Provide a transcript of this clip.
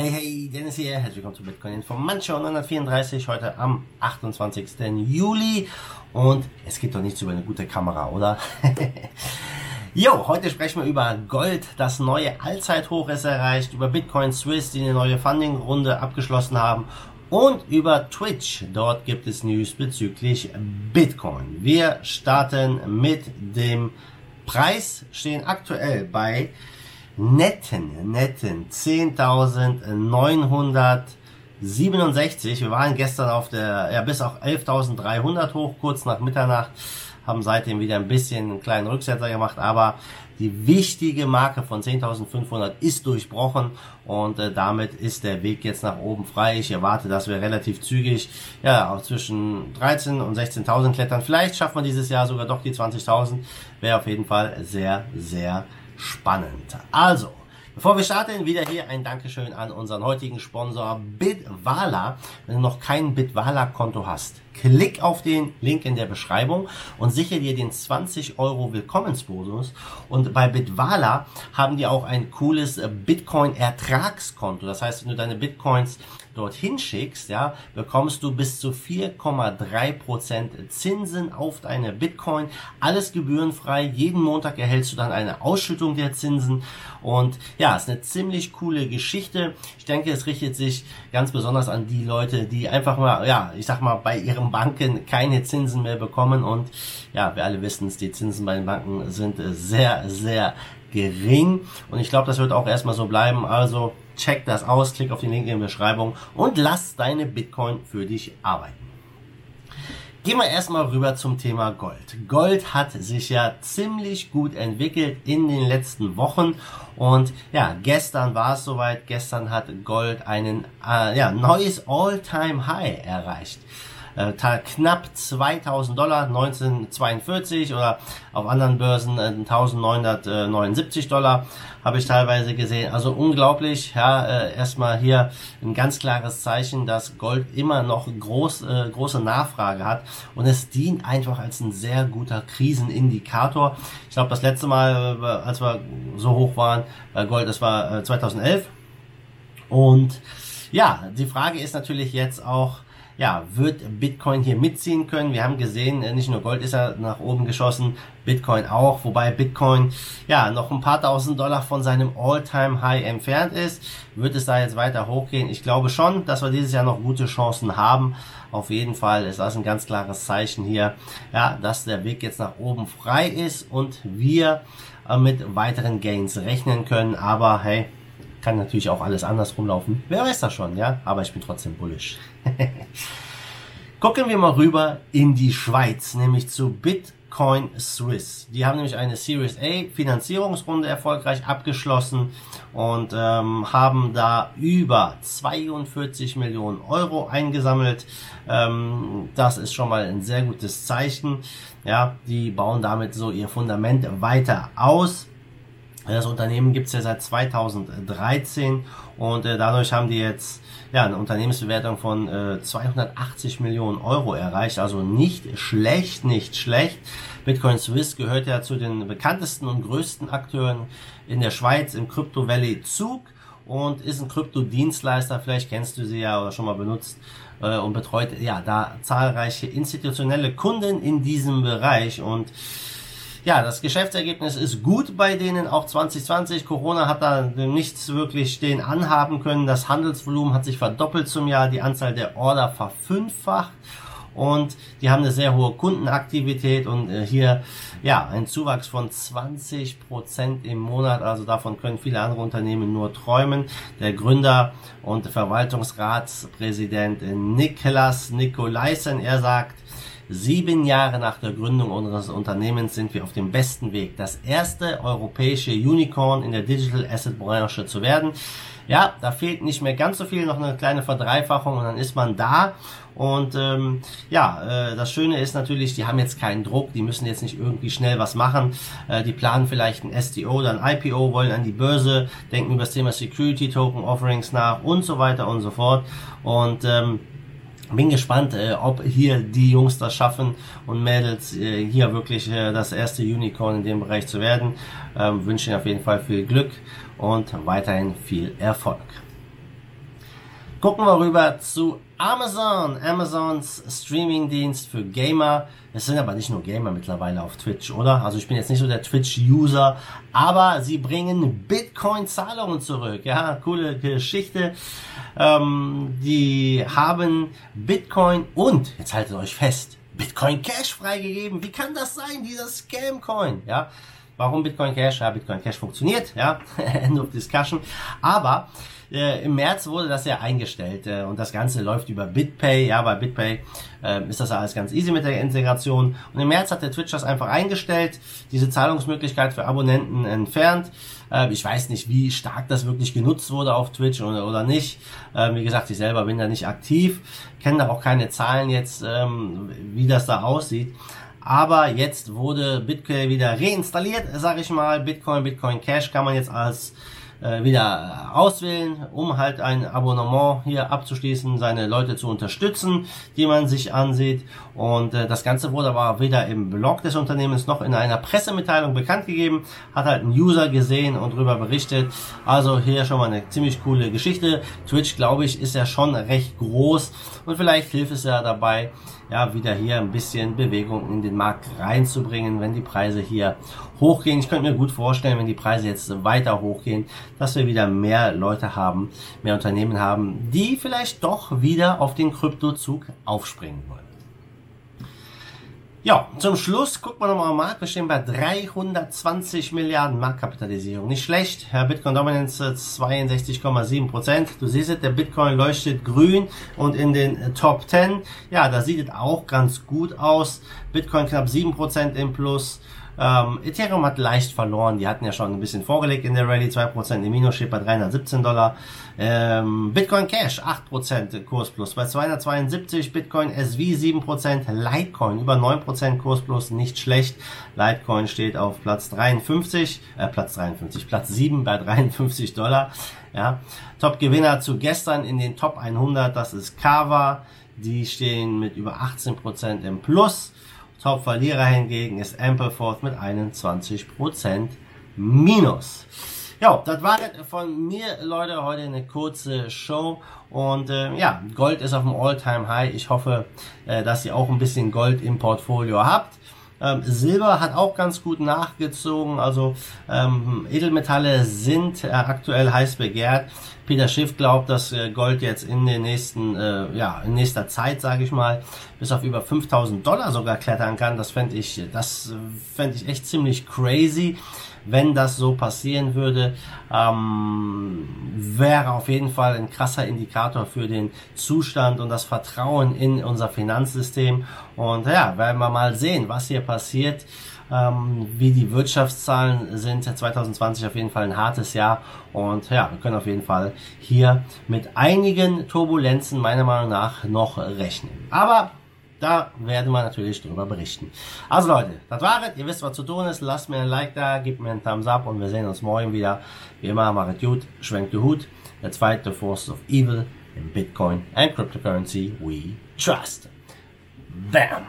Hey, Dennis hier, herzlich willkommen zu Bitcoin Informant 934, heute am 28. Juli und es geht doch nichts über eine gute Kamera, oder? Jo, heute sprechen wir über Gold, das neue Allzeithoch ist erreicht, über Bitcoin Swiss, die eine neue Funding-Runde abgeschlossen haben und über Twitch, dort gibt es News bezüglich Bitcoin. Wir starten mit dem Preis, stehen aktuell bei netten 10.967. Wir waren gestern auf der, bis auf 11.300 hoch, kurz nach Mitternacht, haben seitdem wieder ein bisschen einen kleinen Rücksetzer gemacht, aber die wichtige Marke von 10.500 ist durchbrochen und damit ist der Weg jetzt nach oben frei. Ich erwarte, dass wir relativ zügig, auch zwischen 13.000 und 16.000 klettern. Vielleicht schafft man dieses Jahr sogar doch die 20.000. Wäre auf jeden Fall sehr, sehr spannend. Also, bevor wir starten, wieder hier ein Dankeschön an unseren heutigen Sponsor Bitwala. Wenn du noch kein Bitwala-Konto hast, klick auf den Link in der Beschreibung und sichere dir den 20€ Willkommensbonus. Und bei Bitwala haben die auch ein cooles Bitcoin-Ertragskonto. Das heißt, wenn du deine Bitcoins dorthin schickst, bekommst du bis zu 4,3% Zinsen auf deine Bitcoin. Alles gebührenfrei. Jeden Montag erhältst du dann eine Ausschüttung der Zinsen. Und ja, ist eine ziemlich coole Geschichte. Ich denke, es richtet sich ganz besonders an die Leute, die einfach mal, bei ihren Banken keine Zinsen mehr bekommen. Und ja, wir alle wissen es, die Zinsen bei den Banken sind sehr, sehr gering. Und ich glaube, das wird auch erstmal so bleiben. Also check das aus, klick auf den Link in der Beschreibung und lass deine Bitcoin für dich arbeiten. Gehen wir erstmal rüber zum Thema Gold. Gold hat sich ja ziemlich gut entwickelt in den letzten Wochen und ja, gestern war es soweit, gestern hat Gold einen neues All-Time-High erreicht. Knapp $2.000, 1942 oder auf anderen Börsen $1.979 habe ich teilweise gesehen. Also unglaublich, erstmal hier ein ganz klares Zeichen, dass Gold immer noch große Nachfrage hat und es dient einfach als ein sehr guter Krisenindikator. Ich glaube, das letzte Mal, als wir so hoch waren bei Gold, das war 2011 und ja, die Frage ist natürlich jetzt auch, wird Bitcoin hier mitziehen können? Wir haben gesehen, nicht nur Gold ist ja nach oben geschossen, Bitcoin auch, wobei Bitcoin noch ein paar tausend $1.000 von seinem All-Time-High entfernt ist. Wird es da jetzt weiter hochgehen? Ich glaube schon, dass wir dieses Jahr noch gute Chancen haben. Auf jeden Fall ist das ein ganz klares Zeichen hier, dass der Weg jetzt nach oben frei ist und wir mit weiteren Gains rechnen können. Aber hey, kann natürlich auch alles andersrum laufen. Wer weiß das schon, aber ich bin trotzdem bullisch. Gucken wir mal rüber in die Schweiz, nämlich zu Bitcoin Swiss. Die haben nämlich eine Series A Finanzierungsrunde erfolgreich abgeschlossen und haben da über 42 Millionen €Millionen eingesammelt. Das ist schon mal ein sehr gutes Zeichen. Ja, die bauen damit so ihr Fundament weiter aus. Das Unternehmen gibt's ja seit 2013 und dadurch haben die jetzt eine Unternehmensbewertung von 280 Millionen € erreicht. Also nicht schlecht, nicht schlecht. Bitcoin Swiss gehört ja zu den bekanntesten und größten Akteuren in der Schweiz im Crypto Valley Zug und ist ein Kryptodienstleister. Vielleicht kennst du sie ja oder schon mal benutzt. Und betreut da zahlreiche institutionelle Kunden in diesem Bereich und das Geschäftsergebnis ist gut bei denen, auch 2020. Corona hat da nichts wirklich den anhaben können. Das Handelsvolumen hat sich verdoppelt zum Jahr, die Anzahl der Order verfünffacht und die haben eine sehr hohe Kundenaktivität und hier ein Zuwachs von 20% im Monat. Also davon können viele andere Unternehmen nur träumen. Der Gründer und Verwaltungsratspräsident Niklas Nikolaisen, er sagt: 7 Jahre nach der Gründung unseres Unternehmens sind wir auf dem besten Weg, das erste europäische Unicorn in der Digital Asset Branche zu werden. Ja, da fehlt nicht mehr ganz so viel, noch eine kleine Verdreifachung und dann ist man da. Und das Schöne ist natürlich, die haben jetzt keinen Druck, die müssen jetzt nicht irgendwie schnell was machen. Die planen vielleicht ein STO, dann IPO, wollen an die Börse, denken über das Thema Security Token Offerings nach und so weiter und so fort. Und bin gespannt, ob hier die Jungs das schaffen und Mädels hier wirklich das erste Unicorn in dem Bereich zu werden. Wünsche Ihnen auf jeden Fall viel Glück und weiterhin viel Erfolg. Gucken wir rüber zu Amazon. Amazons Streamingdienst für Gamer. Es sind aber nicht nur Gamer mittlerweile auf Twitch, oder? Also ich bin jetzt nicht so der Twitch-User, aber sie bringen Bitcoin-Zahlungen zurück. Ja, coole Geschichte. Die haben Bitcoin und, jetzt haltet euch fest, Bitcoin Cash freigegeben. Wie kann das sein, dieser Scam-Coin? Ja, warum Bitcoin Cash? Ja, Bitcoin Cash funktioniert. Ja, end of discussion. Aber im März wurde das ja eingestellt und das Ganze läuft über BitPay. Ja, bei BitPay ist das alles ganz easy mit der Integration. Und im März hat der Twitch das einfach eingestellt, diese Zahlungsmöglichkeit für Abonnenten entfernt. Ich weiß nicht, wie stark das wirklich genutzt wurde auf Twitch oder nicht. Wie gesagt, ich selber bin da nicht aktiv, kenne da auch keine Zahlen jetzt, wie das da aussieht. Aber jetzt wurde BitPay wieder reinstalliert, sage ich mal. Bitcoin Cash kann man jetzt als wieder auswählen, um halt ein Abonnement hier abzuschließen, seine Leute zu unterstützen, die man sich ansieht. Und das Ganze wurde aber weder im Blog des Unternehmens noch in einer Pressemitteilung bekannt gegeben. Hat halt ein User gesehen und darüber berichtet. Also hier schon mal eine ziemlich coole Geschichte. Twitch, glaube ich, ist ja schon recht groß und vielleicht hilft es ja dabei, ja, wieder hier ein bisschen Bewegung in den Markt reinzubringen, wenn die Preise hier hochgehen. Ich könnte mir gut vorstellen, wenn die Preise jetzt weiter hochgehen, dass wir wieder mehr Leute haben, mehr Unternehmen haben, die vielleicht doch wieder auf den Kryptozug aufspringen wollen. Ja, zum Schluss gucken wir nochmal am Markt. Wir stehen bei 320 Milliarden Marktkapitalisierung. Nicht schlecht. Bitcoin Dominance 62,7%. Du siehst es, der Bitcoin leuchtet grün und in den Top 10. Ja, da sieht es auch ganz gut aus. Bitcoin knapp 7% im Plus. Ethereum hat leicht verloren, die hatten ja schon ein bisschen vorgelegt in der Rallye, 2% im Minus, steht bei $317. Bitcoin Cash 8% Kursplus bei 272, Bitcoin SV 7%, Litecoin über 9% Kursplus, nicht schlecht. Litecoin steht auf Platz 7 bei $53. Ja. Top-Gewinner zu gestern in den Top 100, das ist Kava, die stehen mit über 18% im Plus. Top-Verlierer hingegen ist Ampleforth mit 21% Minus. Ja, das war es von mir, Leute. Heute eine kurze Show. Und ja, Gold ist auf dem All-Time-High. Ich hoffe, dass ihr auch ein bisschen Gold im Portfolio habt. Silber hat auch ganz gut nachgezogen. Also Edelmetalle sind aktuell heiß begehrt. Peter Schiff glaubt, dass Gold jetzt in den nächsten, in nächster Zeit, sage ich mal, bis auf über $5.000 sogar klettern kann. Das fänd ich echt ziemlich crazy, wenn das so passieren würde. Wäre auf jeden Fall ein krasser Indikator für den Zustand und das Vertrauen in unser Finanzsystem. Und ja, werden wir mal sehen, was hier passiert. Wie die Wirtschaftszahlen sind. 2020 auf jeden Fall ein hartes Jahr und ja, wir können auf jeden Fall hier mit einigen Turbulenzen meiner Meinung nach noch rechnen. Aber da werden wir natürlich drüber berichten. Also Leute, das war's. Ihr wisst, was zu tun ist. Lasst mir ein Like da, gebt mir einen Thumbs up und wir sehen uns morgen wieder. Wie immer, macht gut, schwenkt den Hut. Let's fight the forces of evil in Bitcoin and cryptocurrency we trust. Bam!